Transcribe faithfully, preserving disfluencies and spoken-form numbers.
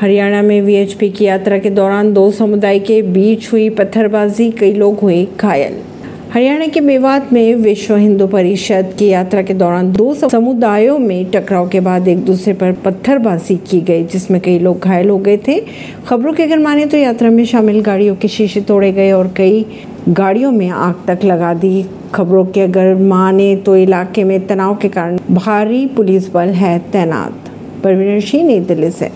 हरियाणा में वीएचपी की यात्रा के दौरान दो समुदाय के बीच हुई पत्थरबाजी, कई लोग हुए घायल। हरियाणा के मेवात में विश्व हिंदू परिषद की यात्रा के दौरान दो समुदायों में टकराव के बाद एक दूसरे पर पत्थरबाजी की गई, जिसमें कई लोग घायल हो गए थे। खबरों के अगर माने तो यात्रा में शामिल गाड़ियों के शीशे तोड़े गए और कई गाड़ियों में आग तक लगा दी। खबरों के अगर माने तो इलाके में तनाव के कारण भारी पुलिस बल है तैनात। परवीन सिंह, नई दिल्ली से।